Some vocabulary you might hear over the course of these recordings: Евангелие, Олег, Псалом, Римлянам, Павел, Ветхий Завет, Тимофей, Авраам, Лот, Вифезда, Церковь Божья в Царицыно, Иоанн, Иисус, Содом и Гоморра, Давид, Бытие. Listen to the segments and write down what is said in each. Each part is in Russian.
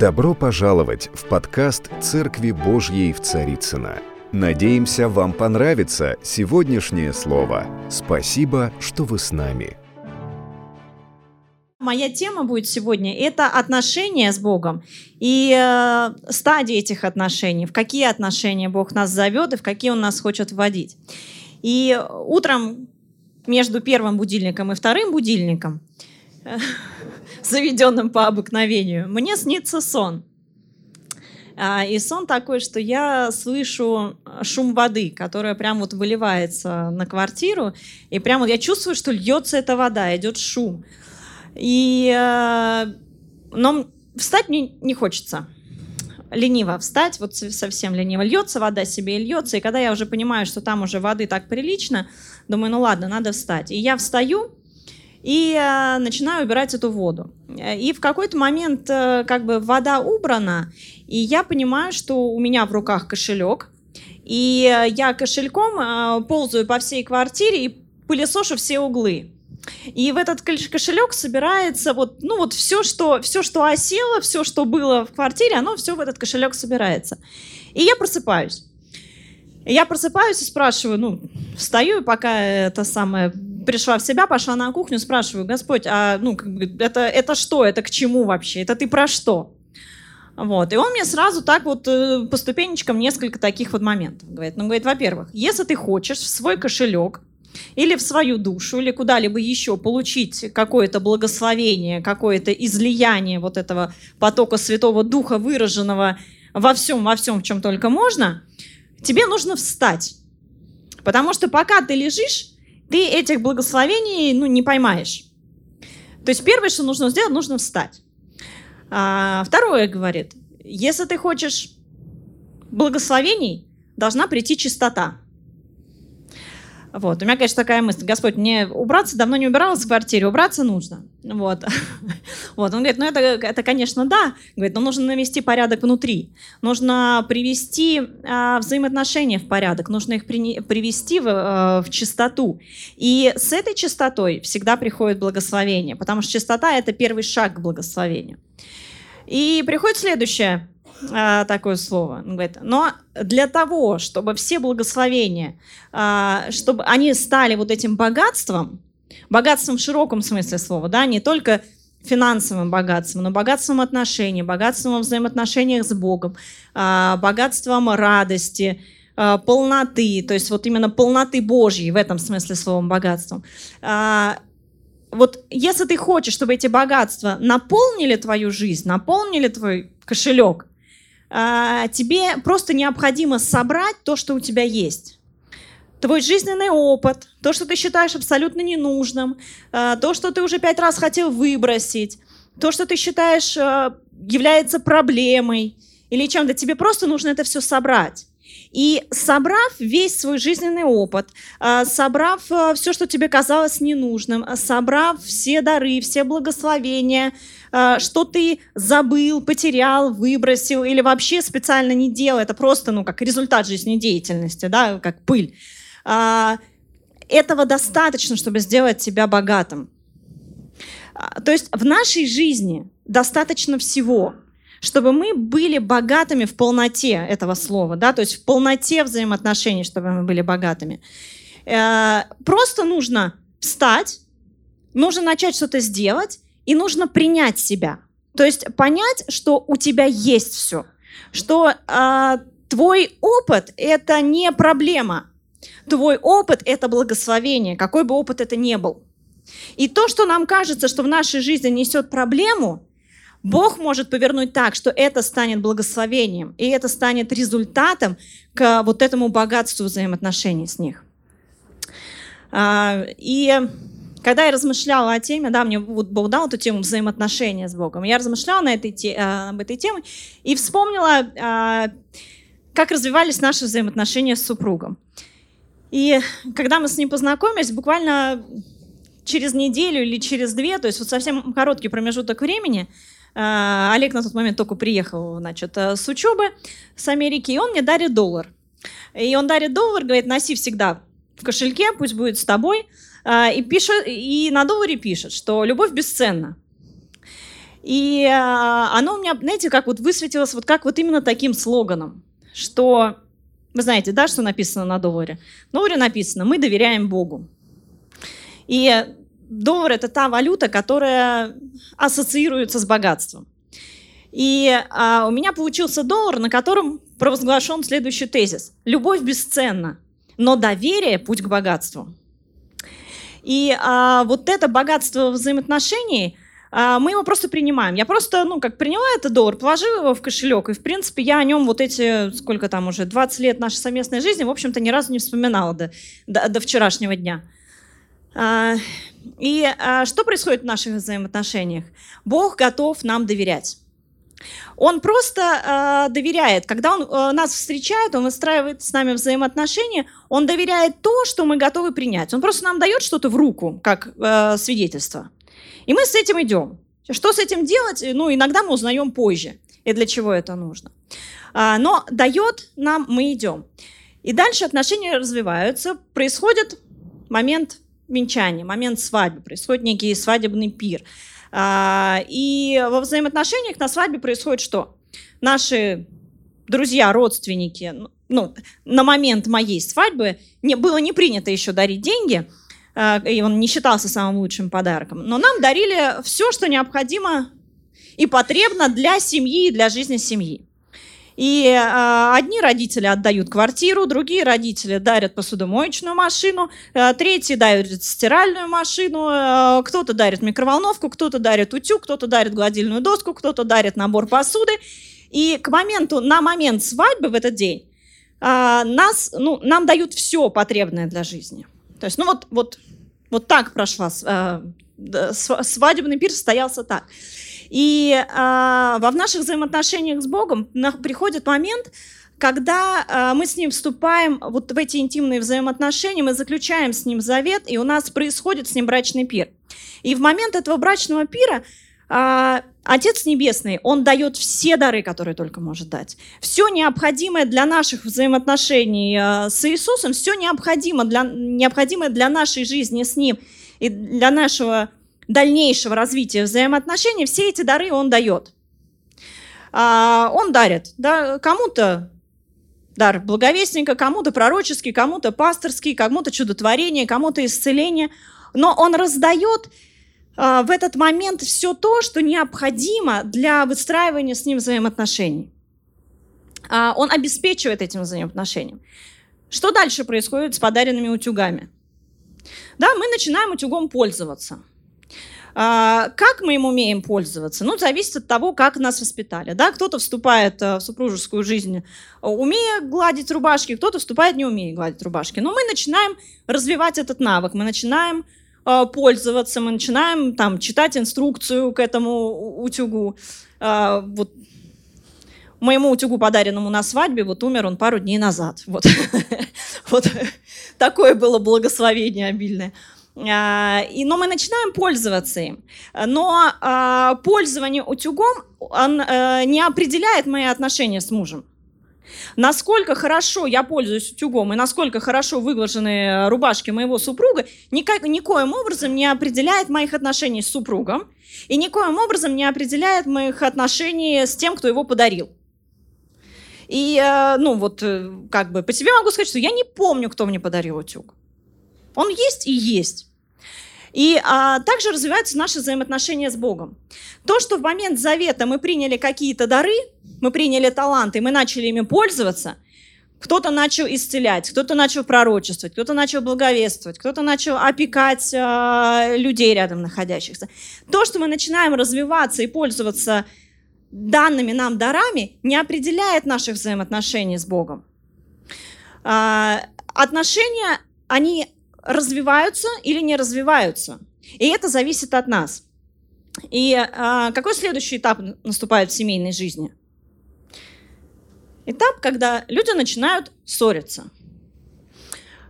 Добро пожаловать в подкаст Церкви Божьей в Царицыно. Надеемся, вам понравится сегодняшнее слово. Спасибо, что вы с нами. Моя тема будет сегодня – это отношения с Богом и стадии этих отношений, в какие отношения Бог нас зовет и в какие Он нас хочет вводить. И утром между первым будильником и вторым будильником, заведенным по обыкновению, мне снится сон. И сон такой, что я слышу шум воды, которая прям вот выливается на квартиру, и прям вот я чувствую, что льется эта вода, идет шум. Но встать мне не хочется. Лениво встать, вот совсем лениво. Льется вода себе и льется. И когда я уже понимаю, что там уже воды так прилично, думаю, ну ладно, надо встать. И я встаю и начинаю убирать эту воду. И в какой-то момент как бы вода убрана, и я понимаю, что у меня в руках кошелек. И я кошельком ползаю по всей квартире и пылесошу все углы. И в этот кошелек собирается вот все, что осело, все, что было в квартире, оно все в этот кошелек собирается. И я просыпаюсь. И спрашиваю, встаю, пока пришла в себя, пошла на кухню, спрашиваю: Господь, это что, это к чему вообще, это ты про что? Вот. И он мне сразу так вот по ступенечкам несколько таких вот моментов говорит. Во-первых, если ты хочешь в свой кошелек или в свою душу, или куда-либо еще получить какое-то благословение, какое-то излияние вот этого потока Святого Духа, выраженного во всем, в чем только можно, тебе нужно встать. Потому что пока ты лежишь, ты этих благословений не поймаешь. То есть первое, что нужно сделать, нужно встать. А второе, говорит, если ты хочешь благословений, должна прийти чистота. Вот. У меня, конечно, такая мысль: Господь, мне убраться, давно не убиралась в квартире, убраться нужно. Вот. Вот. Он говорит, это, конечно, да. Говорит, но нужно навести порядок внутри. Нужно привести взаимоотношения в порядок, нужно их привести в чистоту. И с этой чистотой всегда приходит благословение, потому что чистота – это первый шаг к благословению. И приходит следующее такое слово. Он говорит, но для того, чтобы все благословения, чтобы они стали вот этим богатством в широком смысле слова, да, не только финансовым богатством, но богатством отношений, богатством во взаимоотношениях с Богом, богатством радости, полноты, то есть вот именно полноты Божьей в этом смысле словом богатством. Вот если ты хочешь, чтобы эти богатства наполнили твою жизнь, наполнили твой кошелек, тебе просто необходимо собрать то, что у тебя есть. Твой жизненный опыт, то, что ты считаешь абсолютно ненужным, то, что ты уже 5 раз хотел выбросить, то, что ты считаешь является проблемой или чем-то. Тебе просто нужно это все собрать. И собрав весь свой жизненный опыт, собрав все, что тебе казалось ненужным, собрав все дары, все благословения, что ты забыл, потерял, выбросил или вообще специально не делал, это просто, как результат жизнедеятельности, да, как пыль. Этого достаточно, чтобы сделать тебя богатым. То есть в нашей жизни достаточно всего, чтобы мы были богатыми в полноте этого слова, да, то есть в полноте взаимоотношений, чтобы мы были богатыми. Просто нужно встать, нужно начать что-то сделать, и нужно принять себя. То есть понять, что у тебя есть все, что твой опыт – это не проблема, твой опыт – это благословение, какой бы опыт это ни был. И то, что нам кажется, что в нашей жизни несет проблему, Бог может повернуть так, что это станет благословением, и это станет результатом к вот этому богатству взаимоотношений с них. И когда я размышляла о теме, да, мне Бог дал эту тему взаимоотношения с Богом, я размышляла об этой теме и вспомнила, как развивались наши взаимоотношения с супругом. И когда мы с ним познакомились, буквально через неделю или через 2, то есть вот совсем короткий промежуток времени, Олег на тот момент только приехал, с учебы, с Америки, и он мне дарит $1. И он дарит $1, говорит, носи всегда в кошельке, пусть будет с тобой. И на $1 пишет, что любовь бесценна. И оно у меня, знаете, как вот высветилось вот как вот именно таким слоганом, что, вы знаете, да, что написано на долларе? На долларе написано «Мы доверяем Богу». И доллар – это та валюта, которая ассоциируется с богатством. И у меня получился доллар, на котором провозглашен следующий тезис. «Любовь бесценна, но доверие – путь к богатству». И вот это богатство взаимоотношений – мы его просто принимаем. Я просто, как приняла этот доллар, положила его в кошелек, и, в принципе, я о нем вот эти, сколько там уже, 20 лет нашей совместной жизни, в общем-то, ни разу не вспоминала до вчерашнего дня. И что происходит в наших взаимоотношениях? Бог готов нам доверять. Он просто доверяет. Когда Он нас встречает, Он выстраивает с нами взаимоотношения, Он доверяет то, что мы готовы принять. Он просто нам дает что-то в руку, как свидетельство. И мы с этим идем. Что с этим делать? Иногда мы узнаем позже, и для чего это нужно. Но дает нам, мы идем. И дальше отношения развиваются. Происходит момент венчания, момент свадьбы. Происходит некий свадебный пир. И во взаимоотношениях на свадьбе происходит что? Наши друзья, родственники, на момент моей свадьбы было не принято еще дарить деньги, и он не считался самым лучшим подарком. Но нам дарили все, что необходимо и потребно для семьи и для жизни семьи. И одни родители отдают квартиру, другие родители дарят посудомоечную машину, третьи дарят стиральную машину, кто-то дарит микроволновку, кто-то дарит утюг, кто-то дарит гладильную доску, кто-то дарит набор посуды. И на момент свадьбы в этот день нам дают все потребное для жизни. То есть, вот так прошла свадебный пир, состоялся так. И во наших взаимоотношениях с Богом приходит момент, когда мы с Ним вступаем вот в эти интимные взаимоотношения, мы заключаем с Ним завет, и у нас происходит с Ним брачный пир. И в момент этого брачного пира Отец Небесный, Он дает все дары, которые только может дать. Все необходимое для наших взаимоотношений с Иисусом, все необходимое для нашей жизни с Ним и для нашего дальнейшего развития взаимоотношений, все эти дары Он дает. Он дарит, да, кому-то дар благовестника, кому-то пророческий, кому-то пасторский, кому-то чудотворение, кому-то исцеление. Но Он раздает в этот момент все то, что необходимо для выстраивания с Ним взаимоотношений. Он обеспечивает этим взаимоотношением. Что дальше происходит с подаренными утюгами? Да, мы начинаем утюгом пользоваться. Как мы им умеем пользоваться? Зависит от того, как нас воспитали. Да? Кто-то вступает в супружескую жизнь, умея гладить рубашки, кто-то вступает, не умея гладить рубашки. Но мы начинаем развивать этот навык, мы начинаем пользоваться, мы начинаем читать инструкцию к этому утюгу. Вот. Моему утюгу, подаренному на свадьбе, умер он пару дней назад. Вот такое было благословение обильное. Но мы начинаем пользоваться им. Но пользование утюгом не определяет мои отношения с мужем. Насколько хорошо я пользуюсь утюгом и насколько хорошо выглажены рубашки моего супруга, никоим образом не определяет моих отношений с супругом и никоим образом не определяет моих отношений с тем, кто его подарил. И, по себе могу сказать, что я не помню, кто мне подарил утюг. Он есть и есть. И также развиваются наши взаимоотношения с Богом. То, что в момент завета мы приняли какие-то дары, мы приняли таланты, мы начали ими пользоваться, кто-то начал исцелять, кто-то начал пророчествовать, кто-то начал благовествовать, кто-то начал опекать людей рядом находящихся. То, что мы начинаем развиваться и пользоваться данными нам дарами, не определяет наших взаимоотношений с Богом. Отношения, они развиваются или не развиваются. И это зависит от нас. И какой следующий этап наступает в семейной жизни? Этап, когда люди начинают ссориться.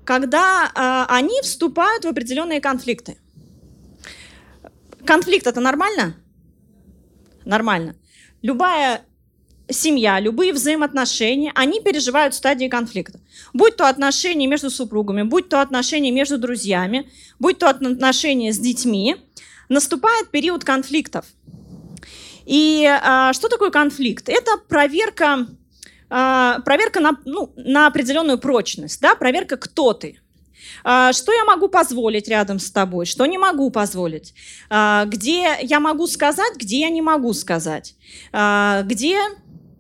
Когда они вступают в определенные конфликты. Конфликт – это нормально? Нормально. Любая семья, любые взаимоотношения, они переживают стадии конфликта. Будь то отношения между супругами, будь то отношения между друзьями, будь то отношения с детьми, наступает период конфликтов. И что такое конфликт? Это проверка на определенную прочность, да? Проверка, кто ты. Что я могу позволить рядом с тобой, что не могу позволить, где я могу сказать, где я не могу сказать, где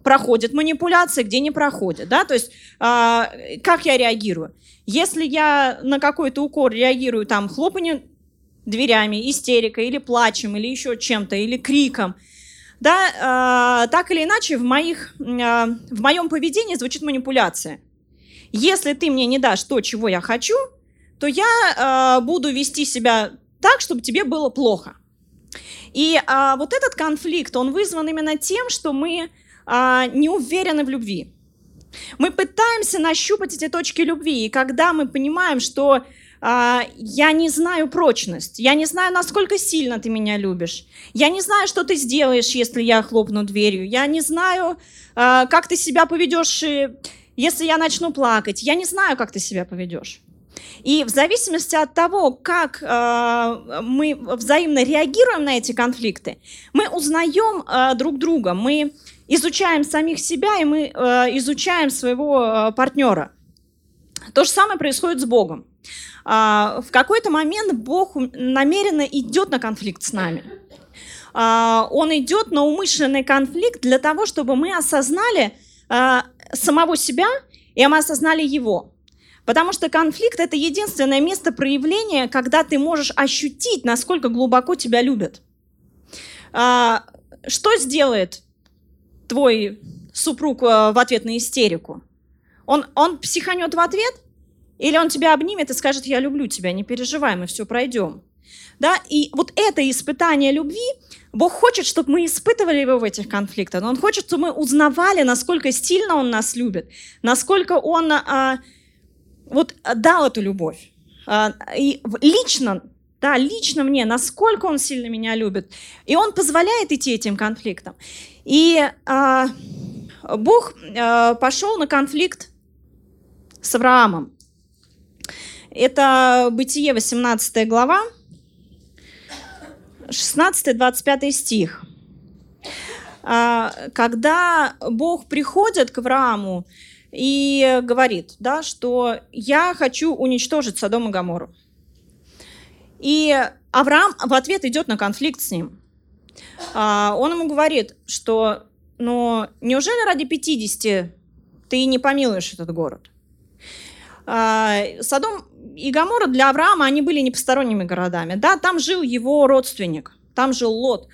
проходят манипуляции, где не проходят, да, то есть как я реагирую. Если я на какой-то укор реагирую там хлопаньем дверями, истерикой или плачем, или еще чем-то, или криком, да, так или иначе в моем поведении звучит манипуляция. Если ты мне не дашь то, чего я хочу, то я буду вести себя так, чтобы тебе было плохо. И вот этот конфликт, он вызван именно тем, что мы не уверены в любви. Мы пытаемся нащупать эти точки любви, и когда мы понимаем, что я не знаю прочность, я не знаю, насколько сильно ты меня любишь, я не знаю, что ты сделаешь, если я хлопну дверью, я не знаю, как ты себя поведешь, если я начну плакать, я не знаю, как ты себя поведешь. И в зависимости от того, как мы взаимно реагируем на эти конфликты, мы узнаем друг друга, мы изучаем самих себя, и мы изучаем своего партнера. То же самое происходит с Богом. В какой-то момент Бог намеренно идет на конфликт с нами. Он идет на умышленный конфликт для того, чтобы мы осознали самого себя, и мы осознали его. Потому что конфликт – это единственное место проявления, когда ты можешь ощутить, насколько глубоко тебя любят. Что сделает твой супруг в ответ на истерику? Он психанет в ответ? Или он тебя обнимет и скажет: я люблю тебя, не переживай, мы все пройдем? Да? И вот это испытание любви, Бог хочет, чтобы мы испытывали его в этих конфликтах, но Он хочет, чтобы мы узнавали, насколько сильно Он нас любит, насколько Он дал эту любовь. И лично мне, насколько Он сильно меня любит. И Он позволяет идти этим конфликтам. И Бог пошел на конфликт с Авраамом. Это Бытие, 18 глава, 16-25 стих. Когда Бог приходит к Аврааму и говорит, да, что я хочу уничтожить Содом и Гоморру. И Авраам в ответ идет на конфликт с ним. Он ему говорит, что неужели ради 50 ты не помилуешь этот город? Содом и Гоморра для Авраама, они были не посторонними городами. Да, там жил его родственник, там жил Лот.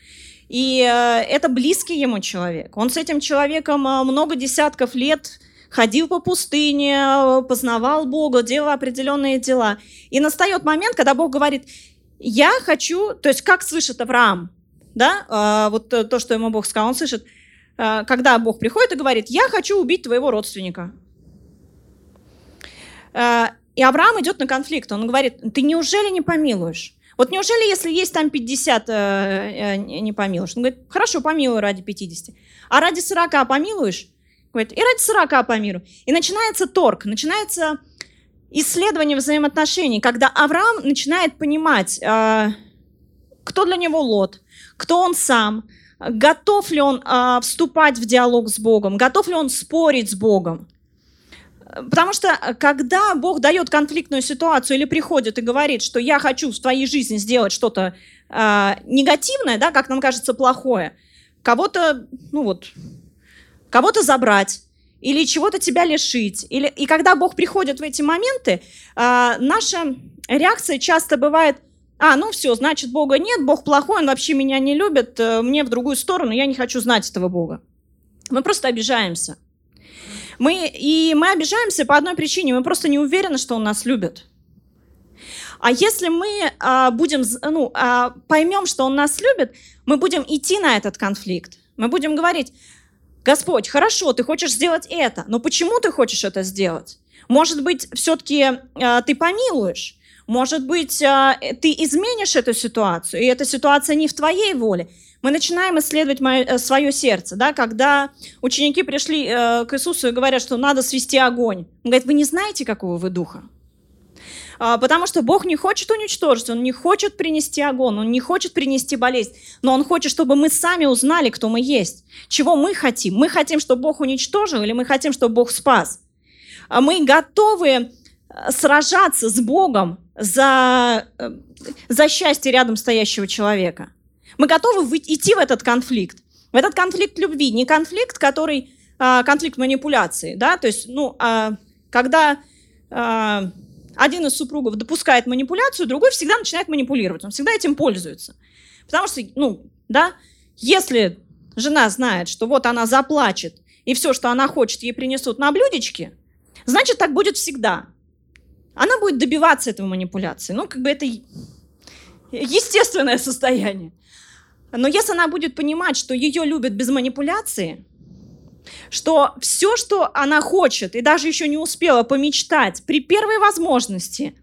И это близкий ему человек. Он с этим человеком много десятков лет ходил по пустыне, познавал Бога, делал определенные дела. И настает момент, когда Бог говорит: я хочу... То есть как слышит Авраам, да, вот то, что ему Бог сказал, он слышит, когда Бог приходит и говорит: я хочу убить твоего родственника. И Авраам идет на конфликт. Он говорит: ты неужели не помилуешь? Вот неужели, если есть там 50, не помилуешь? Он говорит: хорошо, помилую ради 50. А ради 40 помилуешь? Говорит: и ради 40 помилую. И начинается торг, начинается исследование взаимоотношений, когда Авраам начинает понимать, кто для него Лот, кто он сам, готов ли он вступать в диалог с Богом, готов ли он спорить с Богом. Потому что когда Бог дает конфликтную ситуацию или приходит и говорит, что я хочу в твоей жизни сделать что-то негативное, да, как нам кажется, плохое, кого-то забрать или чего-то тебя лишить. И когда Бог приходит в эти моменты, наша реакция часто бывает: все, значит, Бога нет, Бог плохой, он вообще меня не любит, мне в другую сторону, я не хочу знать этого Бога. Мы просто обижаемся. Мы обижаемся по одной причине: мы просто не уверены, что он нас любит. А если мы поймем, что он нас любит, мы будем идти на этот конфликт. Мы будем говорить: Господь, хорошо, ты хочешь сделать это, но почему ты хочешь это сделать? Может быть, все-таки ты помилуешь? Может быть, ты изменишь эту ситуацию, и эта ситуация не в твоей воле? Мы начинаем исследовать свое сердце, да, когда ученики пришли к Иисусу и говорят, что надо свести огонь. Он говорит: вы не знаете, какого вы духа? потому что Бог не хочет уничтожить, Он не хочет принести огонь, Он не хочет принести болезнь, но Он хочет, чтобы мы сами узнали, кто мы есть, чего мы хотим. Мы хотим, чтобы Бог уничтожил, или мы хотим, чтобы Бог спас. Мы готовы сражаться с Богом за счастье рядом стоящего человека. Мы готовы идти в этот конфликт. В этот конфликт любви, не конфликт, который конфликт манипуляции, да, то есть, когда один из супругов допускает манипуляцию, другой всегда начинает манипулировать, он всегда этим пользуется, потому что, если жена знает, что вот она заплачет, и все, что она хочет, ей принесут на блюдечке, значит, так будет всегда. Она будет добиваться этого манипуляции, это естественное состояние. Но если она будет понимать, что ее любят без манипуляции, что все, что она хочет, и даже еще не успела помечтать, при первой возможности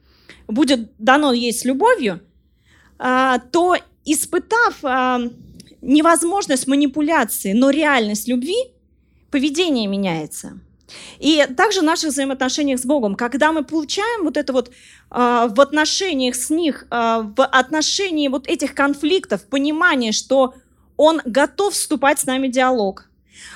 будет дано ей с любовью, то, испытав невозможность манипуляции, но реальность любви, поведение меняется. И также в наших взаимоотношениях с Богом, когда мы получаем вот это вот в отношениях с них, в отношении вот этих конфликтов, понимание, что Он готов вступать с нами в диалог,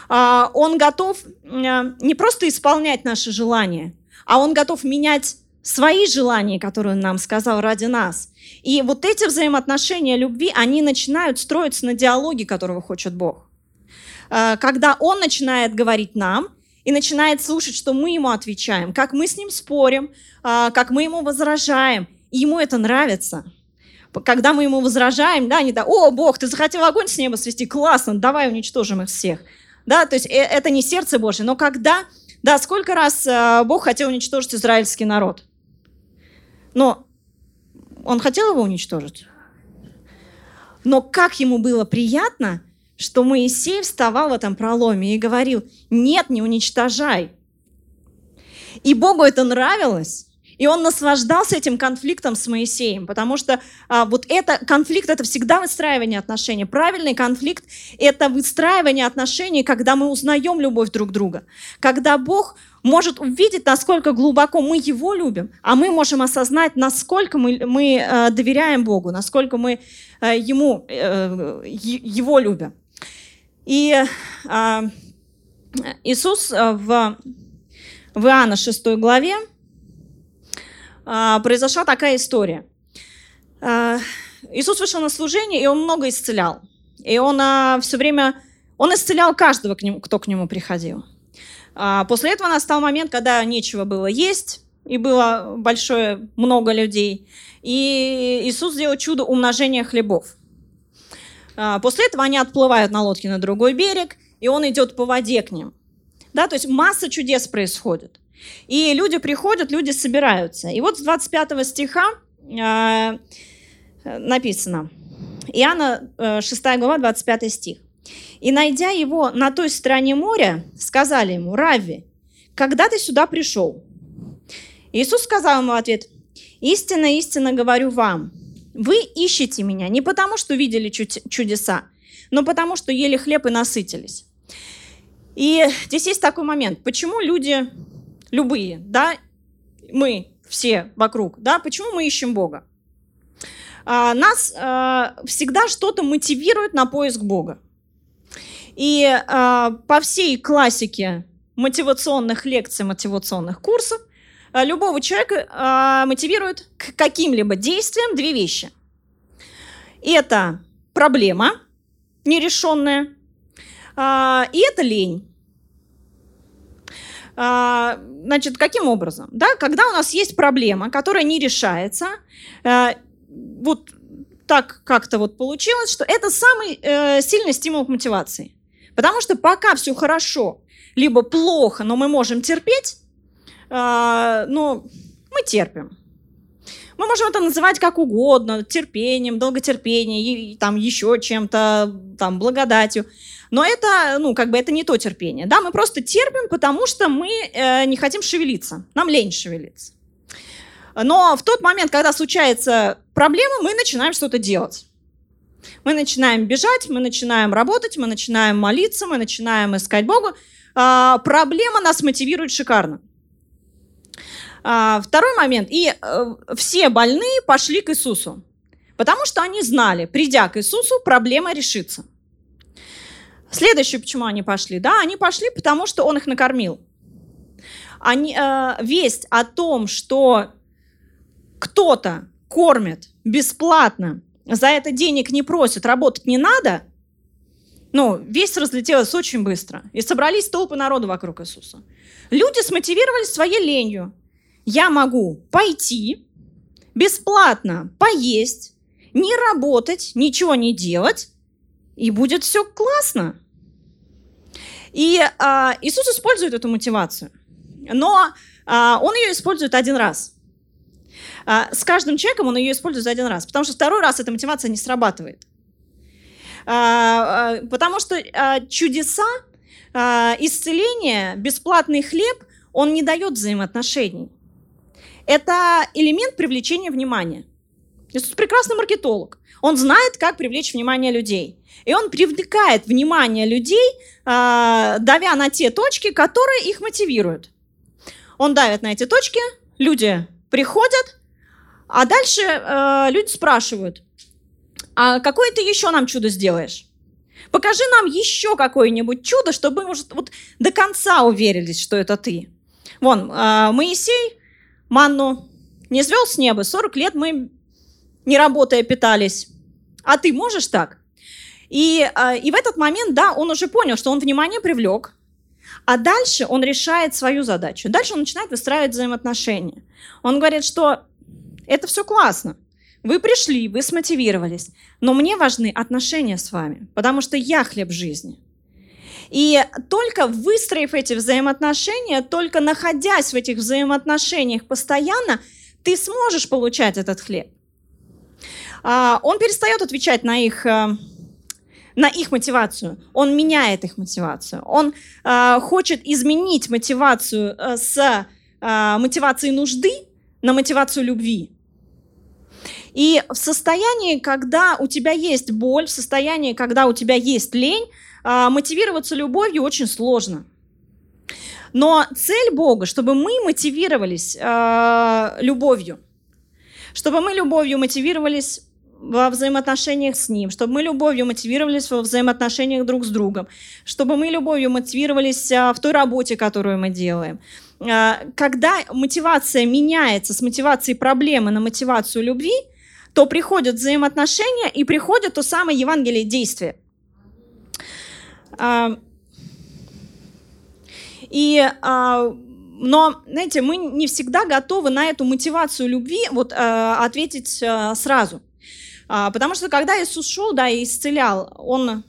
Он готов не просто исполнять наши желания, а Он готов менять свои желания, которые Он нам сказал ради нас. И вот эти взаимоотношения любви, они начинают строиться на диалоге, которого хочет Бог. Когда Он начинает говорить нам, и начинает слушать, что мы ему отвечаем, как мы с ним спорим, как мы ему возражаем. И ему это нравится. Когда мы ему возражаем, «О, Бог, ты захотел огонь с неба свести? Классно, давай уничтожим их всех». Да, то есть это не сердце Божье. Но когда, сколько раз Бог хотел уничтожить израильский народ? Но он хотел его уничтожить? Но как ему было приятно, что Моисей вставал в этом проломе и говорил: «Нет, не уничтожай». И Богу это нравилось, и он наслаждался этим конфликтом с Моисеем, потому что конфликт – это всегда выстраивание отношений. Правильный конфликт – это выстраивание отношений, когда мы узнаем любовь друг друга, когда Бог может увидеть, насколько глубоко мы Его любим, а мы можем осознать, насколько мы доверяем Богу, насколько мы Его любим. И Иисус в Иоанна 6 главе произошла такая история. Иисус вышел на служение, и Он много исцелял. И Он исцелял каждого, кто к Нему приходил. После этого настал момент, когда нечего было есть, и было много людей. И Иисус сделал чудо умножения хлебов. После этого они отплывают на лодке на другой берег, и Он идет по воде к ним. Да, то есть масса чудес происходит. И люди приходят, люди собираются. И вот с 25 стиха написано, Иоанна 6 глава, 25 стих. «И, найдя его на той стороне моря, сказали ему: „Равви, когда ты сюда пришел?“ Иисус сказал ему в ответ: „Истинно, истинно говорю вам, вы ищете меня не потому, что видели чудеса, но потому, что ели хлеб и насытились». И здесь есть такой момент. Почему люди, любые, да, мы все вокруг, да, почему мы ищем Бога? Нас всегда что-то мотивирует на поиск Бога. И по всей классике мотивационных лекций, мотивационных курсов любого человека мотивирует к каким-либо действиям две вещи. Это проблема нерешенная, и это лень. Значит, каким образом? Да? Когда у нас есть проблема, которая не решается, вот так как-то вот получилось, что это самый сильный стимул к мотивации. Потому что пока все хорошо, либо плохо, но мы можем терпеть, но мы терпим. Мы можем это называть как угодно, терпением, долготерпением, и там еще чем-то, там, благодатью. Но это, это не то терпение. Да? Мы просто терпим, потому что мы не хотим шевелиться. Нам лень шевелиться. Но в тот момент, когда случается проблема, мы начинаем что-то делать. Мы начинаем бежать, мы начинаем работать, мы начинаем молиться, мы начинаем искать Бога. Проблема нас мотивирует шикарно. Второй момент. И все больные пошли к Иисусу, потому что они знали, придя к Иисусу, проблема решится. Следующее, почему они пошли. Да, они пошли, потому что Он их накормил. Весть о том, что кто-то кормит бесплатно, за это денег не просят, работать не надо, весть разлетелась очень быстро. И собрались толпы народа вокруг Иисуса. Люди смотивировались своей ленью. Я могу пойти, бесплатно поесть, не работать, ничего не делать, и будет все классно. И Иисус использует эту мотивацию. Но Он ее использует один раз. С каждым человеком Он ее использует один раз. Потому что второй раз эта мотивация не срабатывает. Потому что чудеса, исцеление, бесплатный хлеб, он не дает взаимоотношений. Это элемент привлечения внимания. Иисус прекрасный маркетолог. Он знает, как привлечь внимание людей. И он привлекает внимание людей, давя на те точки, которые их мотивируют. Он давит на эти точки, люди приходят, а дальше люди спрашивают, а какое ты еще нам чудо сделаешь? Покажи нам еще какое-нибудь чудо, чтобы мы до конца уверились, что это ты. Моисей манну не звел с неба, 40 лет мы, не работая, питались. А ты можешь так? И в этот момент, да, он уже понял, что он внимание привлек, а дальше он решает свою задачу. Дальше он начинает выстраивать взаимоотношения. Он говорит, что это все классно. Вы пришли, вы смотивировались, но мне важны отношения с вами, потому что я хлеб жизни. И только выстроив эти взаимоотношения, только находясь в этих взаимоотношениях постоянно, ты сможешь получать этот хлеб. Он перестает отвечать на их мотивацию, он меняет их мотивацию. Он хочет изменить мотивацию с мотивации нужды на мотивацию любви. И в состоянии, когда у тебя есть боль, в состоянии, когда у тебя есть лень, мотивироваться любовью очень сложно. Но цель Бога, чтобы мы мотивировались любовью, чтобы мы любовью мотивировались во взаимоотношениях с Ним, чтобы мы любовью мотивировались во взаимоотношениях друг с другом, чтобы мы любовью мотивировались в той работе, которую мы делаем. Когда мотивация меняется с мотивации проблемы на мотивацию любви, то приходят взаимоотношения и приходит то самое Евангелие действия. Но, знаете, мы не всегда готовы на эту мотивацию любви ответить сразу. Потому что, когда Иисус шел, да, и исцелял, Он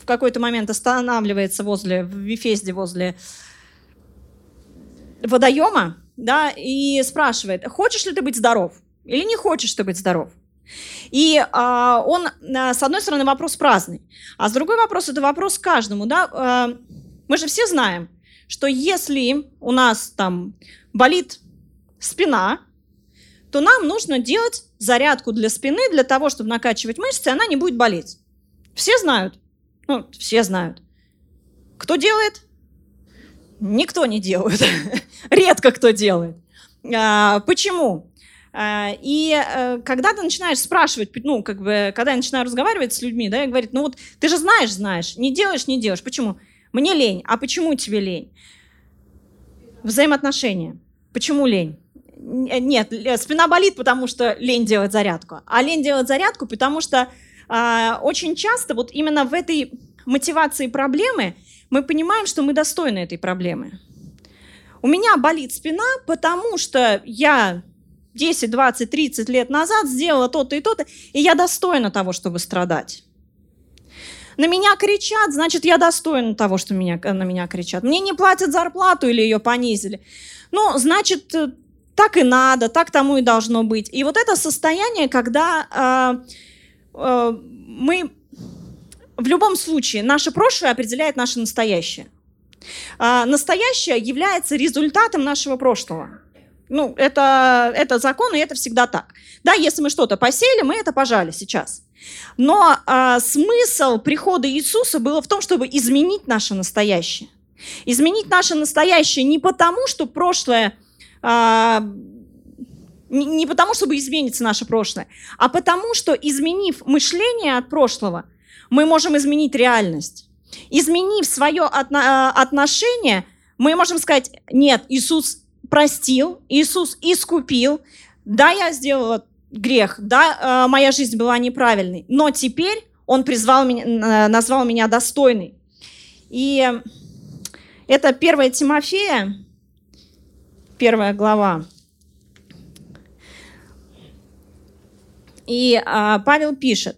в какой-то момент останавливается в Вифезде, возле водоема, да, и спрашивает, хочешь ли ты быть здоров или не хочешь ты быть здоров? И он, с одной стороны, вопрос праздный, а с другой вопрос, это вопрос каждому, да. Мы же все знаем, что если у нас там болит спина, то нам нужно делать зарядку для спины, для того, чтобы накачивать мышцы, и она не будет болеть. Все знают? Все знают. Кто делает? Никто не делает. Редко кто делает. Почему? И когда ты начинаешь спрашивать, когда я начинаю разговаривать с людьми, да, и говорить, ты же знаешь, не делаешь. Почему? Мне лень. А почему тебе лень? Взаимоотношения. Почему лень? Нет, спина болит, потому что лень делать зарядку. А лень делать зарядку, потому что очень часто именно в этой мотивации проблемы мы понимаем, что мы достойны этой проблемы. У меня болит спина, потому что я 10, 20, 30 лет назад сделала то-то и то-то, и я достойна того, чтобы страдать. На меня кричат, значит, я достойна того, что на меня кричат. Мне не платят зарплату или ее понизили. Значит, так и надо, так тому и должно быть. И это состояние, когда мы... В любом случае, наше прошлое определяет наше настоящее. Настоящее является результатом нашего прошлого. Это закон, и это всегда так. Да, если мы что-то посеяли, мы это пожали сейчас. Но смысл прихода Иисуса было в том, чтобы изменить наше настоящее. Изменить наше настоящее не потому, что прошлое не потому, чтобы изменится наше прошлое, а потому, что, изменив мышление от прошлого, мы можем изменить реальность. Изменив свое отношение, мы можем сказать: нет, Иисус простил, Иисус искупил, да, я сделала грех, да, моя жизнь была неправильной, но теперь Он призвал меня, назвал меня достойной. И это 1 Тимофея, 1 глава. И Павел пишет,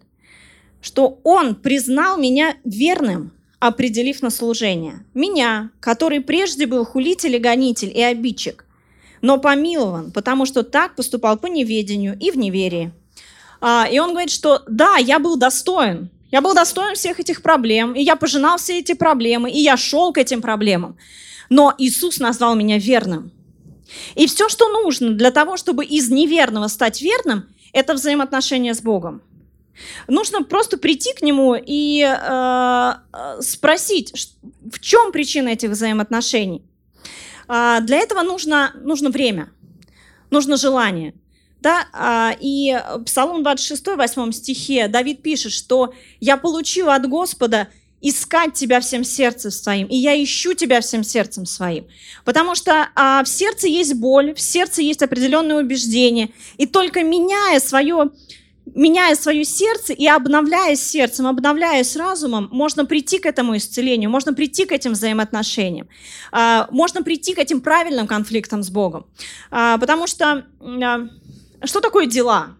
что он признал меня верным, определив на служение. Меня, который прежде был хулитель и гонитель и обидчик, но помилован, потому что так поступал по неведению и в неверии. И он говорит, что да, я был достоин. Я был достоин всех этих проблем, и я пожинал все эти проблемы, и я шел к этим проблемам. Но Иисус назвал меня верным. И все, что нужно для того, чтобы из неверного стать верным, это взаимоотношения с Богом. Нужно просто прийти к Нему и спросить, в чем причина этих взаимоотношений. Для этого нужно время, нужно желание. Да? И Псалом 26, 8 стихе Давид пишет, что «Я получил от Господа искать тебя всем сердцем своим, и я ищу тебя всем сердцем своим». Потому что в сердце есть боль, в сердце есть определенные убеждения. И только меняя свое сердце и обновляясь сердцем, обновляясь разумом, можно прийти к этому исцелению, можно прийти к этим взаимоотношениям, можно прийти к этим правильным конфликтам с Богом. Потому что что такое дела?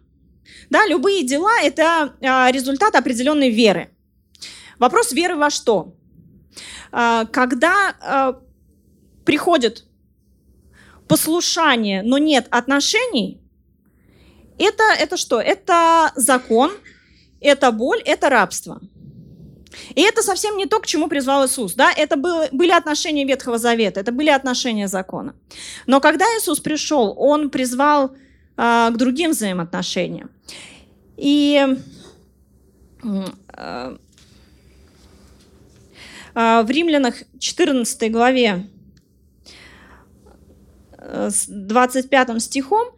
Да, любые дела – это результат определенной веры. Вопрос веры во что? Когда приходит послушание, но нет отношений, это что? Это закон, это боль, это рабство. И это совсем не то, к чему призвал Иисус. Да? Это были отношения Ветхого Завета, это были отношения закона. Но когда Иисус пришел, Он призвал к другим взаимоотношениям. И в Римлянах 14 главе с 25 стихом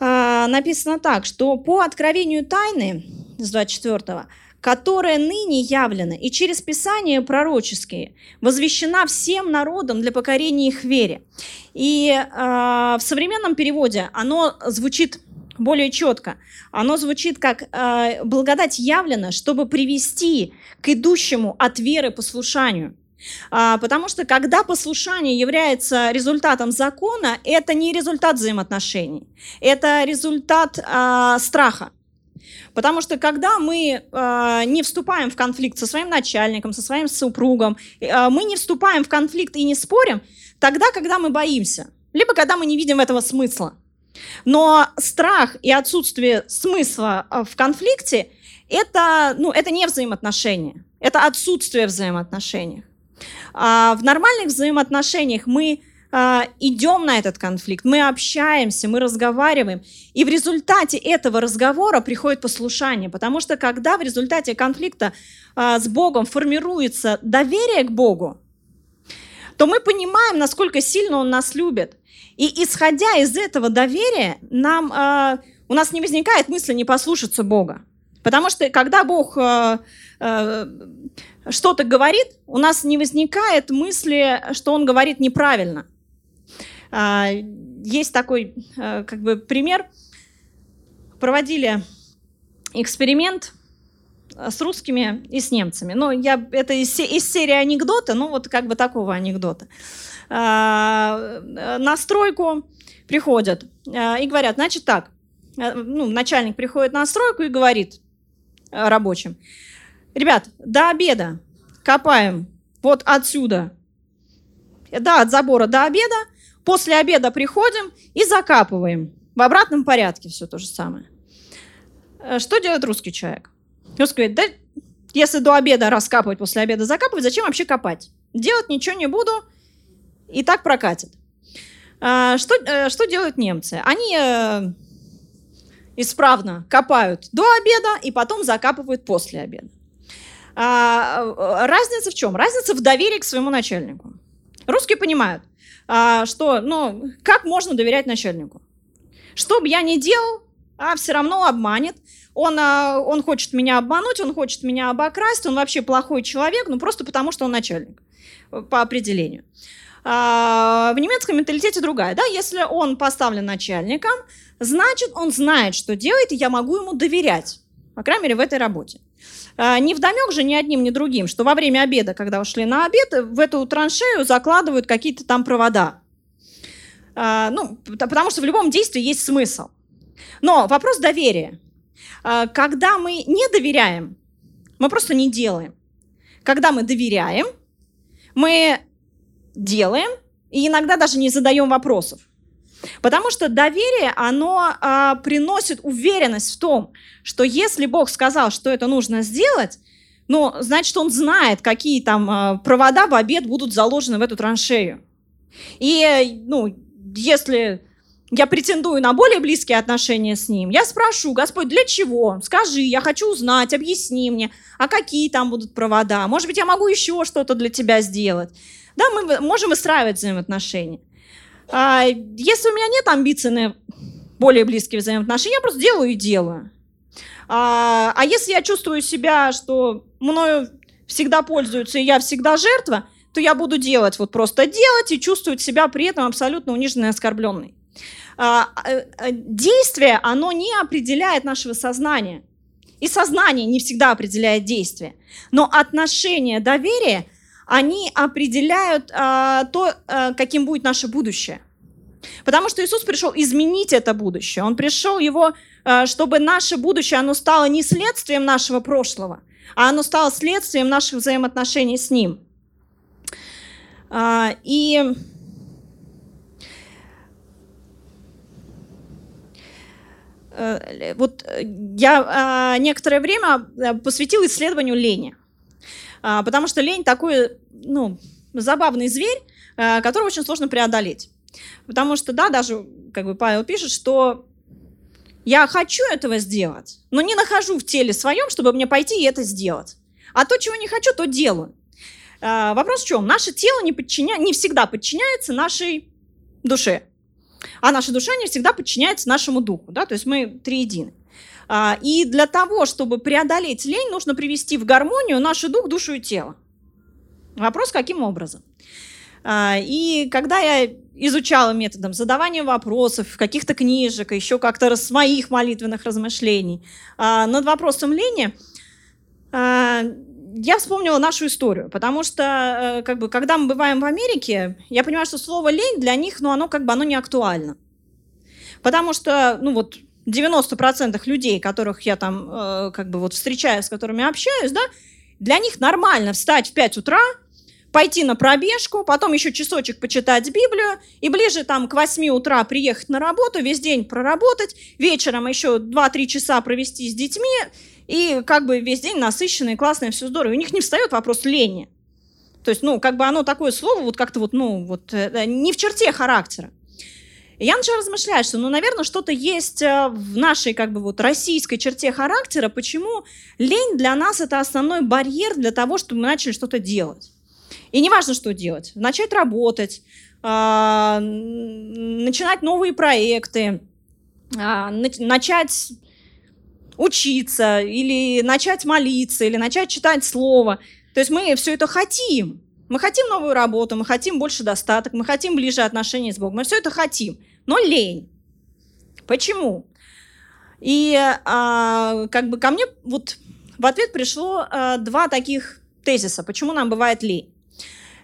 написано так, что по откровению тайны, с 24-го, которая ныне явлена и через Писания пророческие возвещена всем народам для покорения их вере. И в современном переводе оно звучит более четко. Оно звучит как «благодать явлена, чтобы привести к идущему от веры послушанию». Потому что когда послушание является результатом закона, это не результат взаимоотношений, это результат страха. Потому что когда мы не вступаем в конфликт со своим начальником, со своим супругом, мы не вступаем в конфликт и не спорим тогда, когда мы боимся, либо когда мы не видим этого смысла. Но страх и отсутствие смысла в конфликте – это не взаимоотношения, это отсутствие взаимоотношений. В нормальных взаимоотношениях мы идем на этот конфликт, мы общаемся, мы разговариваем, и в результате этого разговора приходит послушание, потому что когда в результате конфликта с Богом формируется доверие к Богу, то мы понимаем, насколько сильно Он нас любит. И исходя из этого доверия, у нас не возникает мысли не послушаться Бога. Потому что когда Бог что-то говорит, у нас не возникает мысли, что Он говорит неправильно. Есть такой пример. Проводили эксперимент с русскими и с немцами. Это из серии анекдота, такого анекдота. На стройку приходят и говорят, значит так, начальник приходит на стройку и говорит рабочим: ребят, до обеда копаем вот отсюда, да, от забора до обеда, после обеда приходим и закапываем. В обратном порядке все то же самое. Что делает русский человек? Он говорит, да, если до обеда раскапывать, после обеда закапывать, зачем вообще копать? Делать ничего не буду, и так прокатит. Что делают немцы? Они исправно копают до обеда и потом закапывают после обеда. Разница в чем? Разница в доверии к своему начальнику. Русские понимают, что, ну, как можно доверять начальнику? Что бы я ни делал, все равно обманет. Он хочет меня обмануть, он хочет меня обокрасть, он вообще плохой человек, ну, просто потому, что он начальник по определению. В немецком менталитете другая, да, если он поставлен начальником, значит, он знает, что делает, и я могу ему доверять, по крайней мере, в этой работе. Невдомек же ни одним, ни другим, что во время обеда, когда ушли на обед, в эту траншею закладывают какие-то там провода. Ну, потому что в любом действии есть смысл. Но вопрос доверия. Когда мы не доверяем, мы просто не делаем. Когда мы доверяем, мы делаем и иногда даже не задаем вопросов. Потому что доверие, оно приносит уверенность в том, что если Бог сказал, что это нужно сделать, ну, значит, Он знает, какие там провода в обед будут заложены в эту траншею. И, ну, если я претендую на более близкие отношения с Ним, я спрошу: Господь, для чего? Скажи, я хочу узнать, объясни мне, а какие там будут провода? Может быть, я могу еще что-то для Тебя сделать? Да, мы можем выстраивать взаимоотношения. Если у меня нет амбиций на более близкие взаимоотношения, я просто делаю и делаю. А если я чувствую себя, что мною всегда пользуются и я всегда жертва, то я буду делать, вот просто делать, и чувствовать себя при этом абсолютно униженной и оскорбленной. Действие, оно не определяет нашего сознания. И сознание не всегда определяет действие. Но отношение, доверие, они определяют то, каким будет наше будущее. Потому что Иисус пришел изменить это будущее. Он пришел его, чтобы наше будущее, оно стало не следствием нашего прошлого, а оно стало следствием наших взаимоотношений с Ним. И вот я некоторое время посвятила исследованию лени. Потому что лень такой, ну, забавный зверь, которого очень сложно преодолеть. Потому что, да, даже, как бы Павел пишет, что я хочу этого сделать, но не нахожу в теле своем, чтобы мне пойти и это сделать. А то, чего не хочу, то делаю. Вопрос в чем? Наше тело не всегда подчиняется нашей душе. А наша душа не всегда подчиняется нашему духу. Да? То есть мы триедины. И для того, чтобы преодолеть лень, нужно привести в гармонию наш дух, душу и тело. Вопрос, каким образом? И когда я изучала методом задавания вопросов, каких-то книжек, еще как-то с моих молитвенных размышлений над вопросом лени, я вспомнила нашу историю. Потому что, как бы, когда мы бываем в Америке, я понимаю, что слово лень для них, ну, оно как бы оно не актуально. Потому что, ну вот, 90% людей, которых я там как бы вот встречаю, с которыми общаюсь, да, для них нормально встать в 5 утра, пойти на пробежку, потом еще часочек почитать Библию, и ближе там к 8 утра приехать на работу, весь день проработать, вечером еще 2-3 часа провести с детьми, и как бы весь день насыщенный, классный, все здорово. И у них не встает вопрос лени. То есть, ну, как бы оно такое слово, вот как-то вот, ну, вот не в черте характера. И я начала размышлять, что, ну, наверное, что-то есть в нашей, как бы, вот российской черте характера, почему лень для нас – это основной барьер для того, чтобы мы начали что-то делать. И неважно, что делать. Начать работать, начинать новые проекты, начать учиться, или начать молиться, или начать читать слово. То есть мы все это хотим. Мы хотим новую работу, мы хотим больше достаток, мы хотим ближе отношения с Богом. Мы все это хотим, но лень. Почему? И как бы ко мне вот в ответ пришло два таких тезиса, почему нам бывает лень.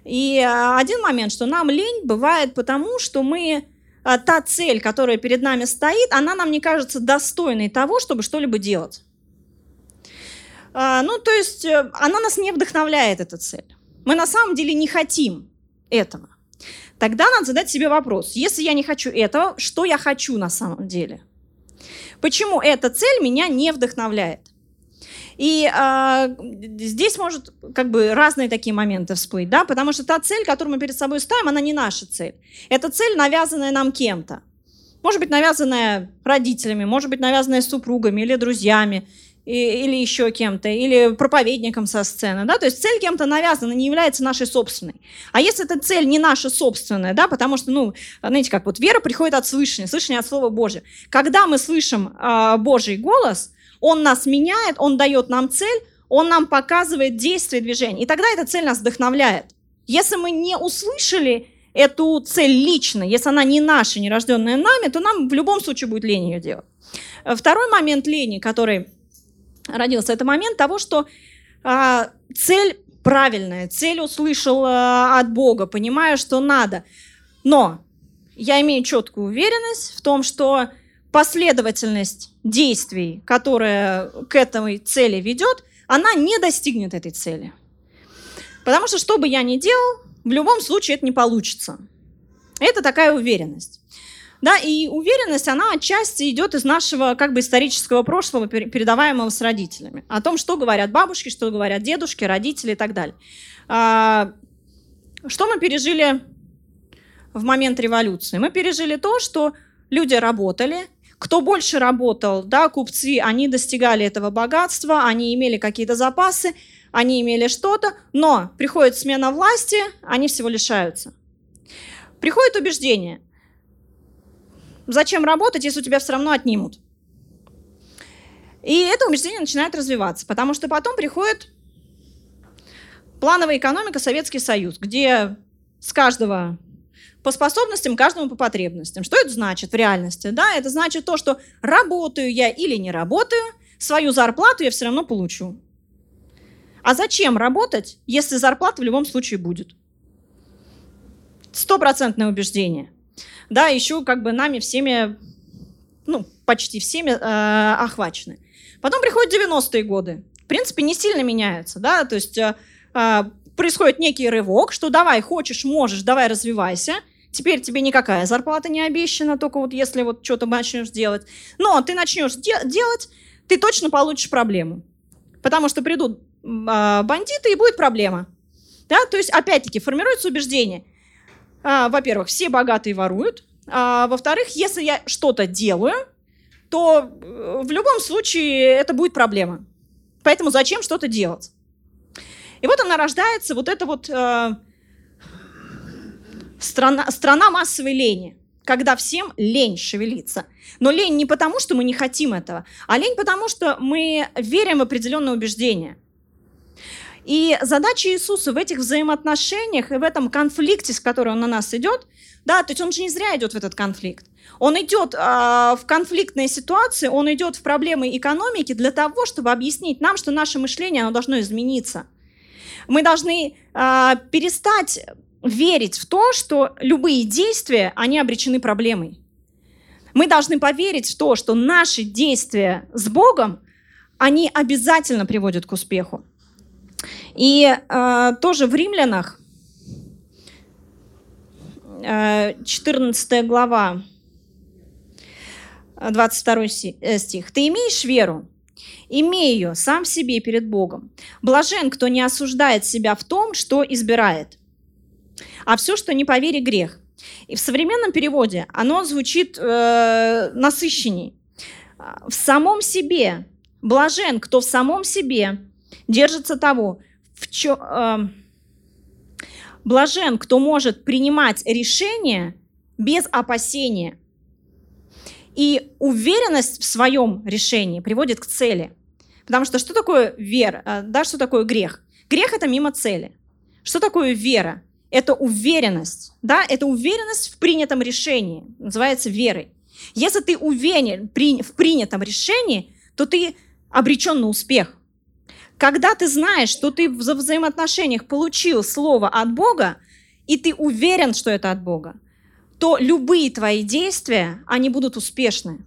И один момент, что нам лень бывает потому, что мы, та цель, которая перед нами стоит, она нам не кажется достойной того, чтобы что-либо делать. Ну, то есть она нас не вдохновляет, эта цель. Мы на самом деле не хотим этого. Тогда надо задать себе вопрос: если я не хочу этого, что я хочу на самом деле? Почему эта цель меня не вдохновляет? И здесь может как бы разные такие моменты всплыть, да? Потому что та цель, которую мы перед собой ставим, она не наша цель. Это цель, навязанная нам кем-то. Может быть, навязанная родителями, может быть, навязанная супругами или друзьями, или еще кем-то, или проповедником со сцены, да, то есть цель кем-то навязана, не является нашей собственной. А если эта цель не наша собственная, да, потому что, ну, знаете, как вот вера приходит от слышания, слышание от Слова Божия. Когда мы слышим Божий голос, Он нас меняет, Он дает нам цель, Он нам показывает действие, движение, и тогда эта цель нас вдохновляет. Если мы не услышали эту цель лично, если она не наша, не рожденная нами, то нам в любом случае будет лень ее делать. Второй момент лени, который родился, это момент того, что цель правильная, цель услышал от Бога, понимая, что надо. Но я имею четкую уверенность в том, что последовательность действий, которая к этой цели ведет, она не достигнет этой цели. Потому что, что бы я ни делал, в любом случае это не получится. Это такая уверенность. Да, и уверенность, она отчасти идет из нашего как бы исторического прошлого, передаваемого с родителями. О том, что говорят бабушки, что говорят дедушки, родители и так далее. Что мы пережили в момент революции? Мы пережили то, что люди работали. Кто больше работал, да, купцы, они достигали этого богатства, они имели какие-то запасы, они имели что-то, но приходит смена власти, они всего лишаются. Приходит убеждение. Зачем работать, если у тебя все равно отнимут? И это убеждение начинает развиваться, потому что потом приходит плановая экономика, Советский Союз, где с каждого по способностям, каждому по потребностям. Что это значит в реальности? Да, это значит то, что работаю я или не работаю, свою зарплату я все равно получу. А зачем работать, если зарплата в любом случае будет? 100% убеждение. Да, еще как бы нами всеми, ну, почти всеми охвачены. Потом приходят 90-е годы. В принципе, не сильно меняются, да, то есть происходит некий рывок, что давай, хочешь, можешь, давай развивайся. Теперь тебе никакая зарплата не обещана, только вот если вот что-то начнешь делать. Но ты начнешь делать, ты точно получишь проблему. Потому что придут бандиты, и будет проблема. Да, то есть, опять-таки, формируется убеждение. Во-первых, все богатые воруют. Во-вторых, если я что-то делаю, то в любом случае это будет проблема. Поэтому зачем что-то делать? И вот она рождается, вот эта вот страна массовой лени, когда всем лень шевелиться. Но лень не потому, что мы не хотим этого, а лень потому, что мы верим в определенные убеждения. И задача Иисуса в этих взаимоотношениях и в этом конфликте, с которым он на нас идет, да, то есть он же не зря идет в этот конфликт. Он идет в конфликтные ситуации, он идет в проблемы экономики для того, чтобы объяснить нам, что наше мышление, оно должно измениться. Мы должны перестать верить в то, что любые действия, они обречены проблемой. Мы должны поверить в то, что наши действия с Богом, они обязательно приводят к успеху. И тоже в Римлянах, 14 глава, 22 стих. «Ты имеешь веру? Имей ее сам в себе перед Богом. Блажен, кто не осуждает себя в том, что избирает. А все, что не по вере, грех». И в современном переводе оно звучит насыщенней. «В самом себе, блажен, кто в самом себе держится того, блажен, кто может принимать решения без опасения». И уверенность в своем решении приводит к цели. Потому что что такое вера? Да, что такое грех? Грех – это мимо цели. Что такое вера? Это уверенность. Да? Это уверенность в принятом решении. Называется верой. Если ты уверен в принятом решении, то ты обречен на успех. Когда ты знаешь, что ты в взаимоотношениях получил слово от Бога, и ты уверен, что это от Бога, то любые твои действия, они будут успешны.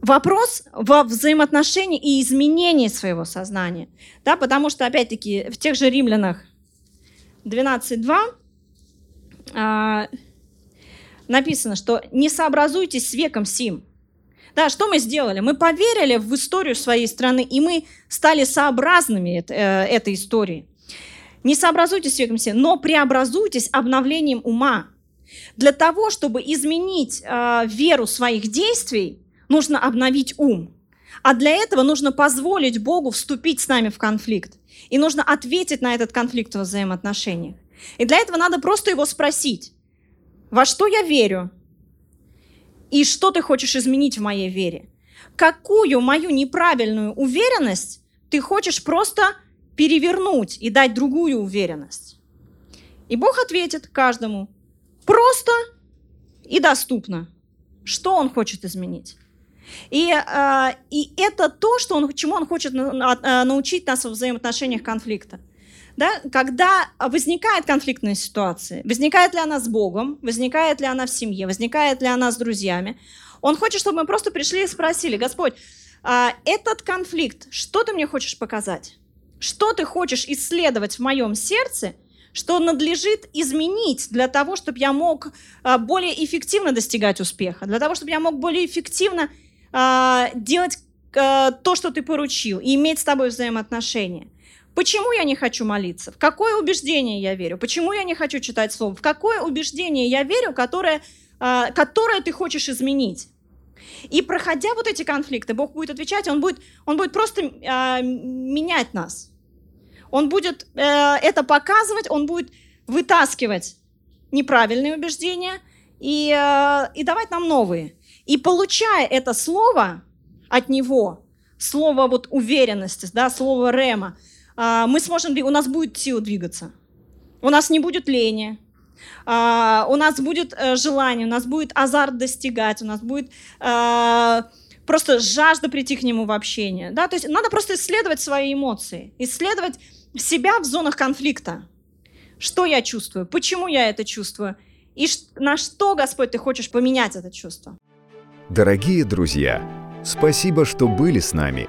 Вопрос во взаимоотношении и изменении своего сознания. Да, потому что, опять-таки, в тех же Римлянах 12.2 написано, что «не сообразуйтесь с веком сим». Да, что мы сделали? Мы поверили в историю своей страны, и мы стали сообразными этой истории. «Не сообразуйтесь с веком сим, но преобразуйтесь обновлением ума». Для того, чтобы изменить веру своих действий, нужно обновить ум. А для этого нужно позволить Богу вступить с нами в конфликт. И нужно ответить на этот конфликт во взаимоотношениях. И для этого надо просто его спросить, во что я верю? И что ты хочешь изменить в моей вере? Какую мою неправильную уверенность ты хочешь просто перевернуть и дать другую уверенность? И Бог ответит каждому просто и доступно, что Он хочет изменить. И это то, что чему Он хочет научить нас во взаимоотношениях конфликта. Да? Когда возникает конфликтная ситуация, возникает ли она с Богом, возникает ли она в семье, возникает ли она с друзьями, Он хочет, чтобы мы просто пришли и спросили: Господь, этот конфликт, что ты мне хочешь показать? Что ты хочешь исследовать в моем сердце, что надлежит изменить для того, чтобы я мог более эффективно достигать успеха, для того, чтобы я мог более эффективно делать то, что ты поручил, и иметь с тобой взаимоотношения? Почему я не хочу молиться? В какое убеждение я верю? Почему я не хочу читать Слово? В какое убеждение я верю, которое ты хочешь изменить? И проходя вот эти конфликты, Бог будет отвечать, Он будет просто менять нас. Он будет это показывать, Он будет вытаскивать неправильные убеждения и давать нам новые. И получая это слово от Него, слово вот уверенности, да, слово рема, мы сможем, у нас будет сила двигаться, у нас не будет лени, у нас будет желание, у нас будет азарт достигать, у нас будет просто жажда прийти к Нему в общение. Да? То есть надо просто исследовать свои эмоции, исследовать себя в зонах конфликта. Что я чувствую, почему я это чувствую, и на что, Господь, Ты хочешь поменять это чувство. Дорогие друзья, спасибо, что были с нами.